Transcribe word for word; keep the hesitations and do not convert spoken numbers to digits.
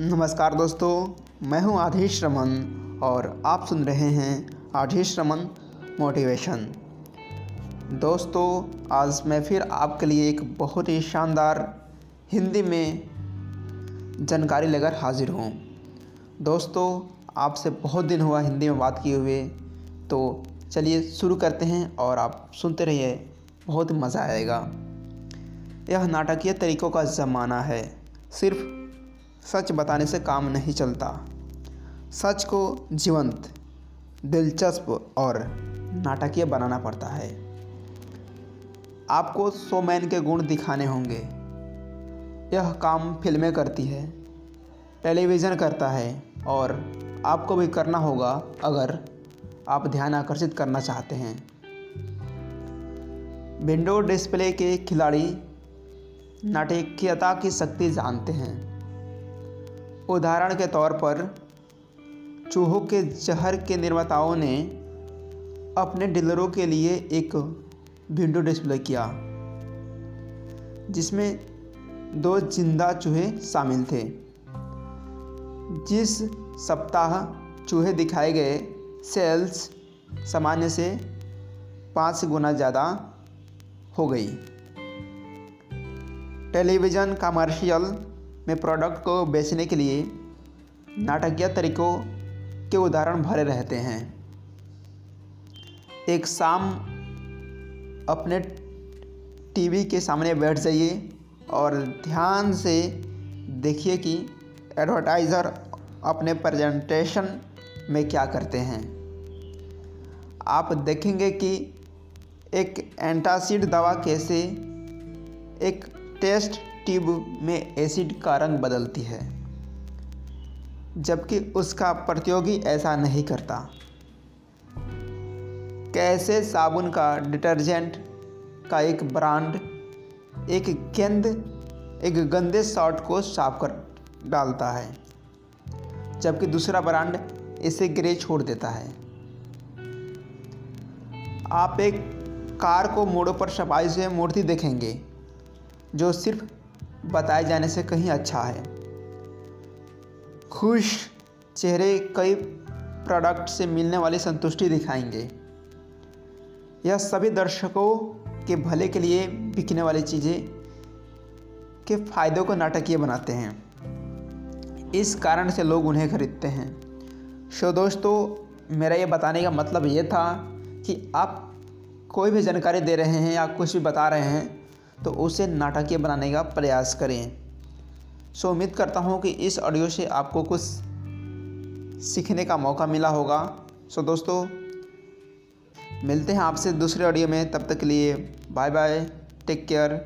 नमस्कार दोस्तों, मैं हूं आधीश रमन और आप सुन रहे हैं आधीश रमन मोटिवेशन। दोस्तों, आज मैं फिर आपके लिए एक बहुत ही शानदार हिंदी में जानकारी लेकर हाजिर हूं। दोस्तों, आपसे बहुत दिन हुआ हिंदी में बात किए हुए, तो चलिए शुरू करते हैं और आप सुनते रहिए, बहुत मज़ा आएगा। यह नाटकीय तरीक़ों का ज़माना है, सिर्फ सच बताने से काम नहीं चलता। सच को जीवंत, दिलचस्प और नाटकीय बनाना पड़ता है। आपको सौ मैन के गुण दिखाने होंगे। यह काम फिल्में करती है, टेलीविज़न करता है और आपको भी करना होगा अगर आप ध्यान आकर्षित करना चाहते हैं। विंडो डिस्प्ले के खिलाड़ी नाटकीयता की शक्ति जानते हैं। उदाहरण के तौर पर चूहों के जहर के निर्माताओं ने अपने डीलरों के लिए एक विंडो डिस्प्ले किया जिसमें दो जिंदा चूहे शामिल थे। जिस सप्ताह चूहे दिखाए गए, सेल्स सामान्य से पाँच गुना ज़्यादा हो गई। टेलीविज़न कमर्शियल में प्रोडक्ट को बेचने के लिए नाटकीय तरीकों के उदाहरण भरे रहते हैं। एक शाम अपने टीवी के सामने बैठ जाइए और ध्यान से देखिए कि एडवर्टाइज़र अपने प्रेजेंटेशन में क्या करते हैं। आप देखेंगे कि एक एंटासिड दवा कैसे एक टेस्ट ट्यूब में एसिड का रंग बदलती है, जबकि उसका प्रतियोगी ऐसा नहीं करता। कैसे साबुन का डिटर्जेंट का एक ब्रांड एक गेंद एक गंदे शॉट को साफ कर डालता है, जबकि दूसरा ब्रांड इसे ग्रे छोड़ देता है। आप एक कार को मोड़ों पर छपाई से मूर्ति देखेंगे जो सिर्फ बताए जाने से कहीं अच्छा है। खुश चेहरे कई प्रोडक्ट से मिलने वाली संतुष्टि दिखाएंगे। यह सभी दर्शकों के भले के लिए बिकने वाली चीज़ें के फायदों को नाटकीय बनाते हैं। इस कारण से लोग उन्हें खरीदते हैं। सो दोस्तों, मेरा ये बताने का मतलब ये था कि आप कोई भी जानकारी दे रहे हैं या कुछ भी बता रहे हैं तो उसे नाटकीय बनाने का प्रयास करें। सो उम्मीद करता हूँ कि इस ऑडियो से आपको कुछ सीखने का मौका मिला होगा। सो दोस्तों, मिलते हैं आपसे दूसरे ऑडियो में। तब तक के लिए बाय बाय, टेक केयर।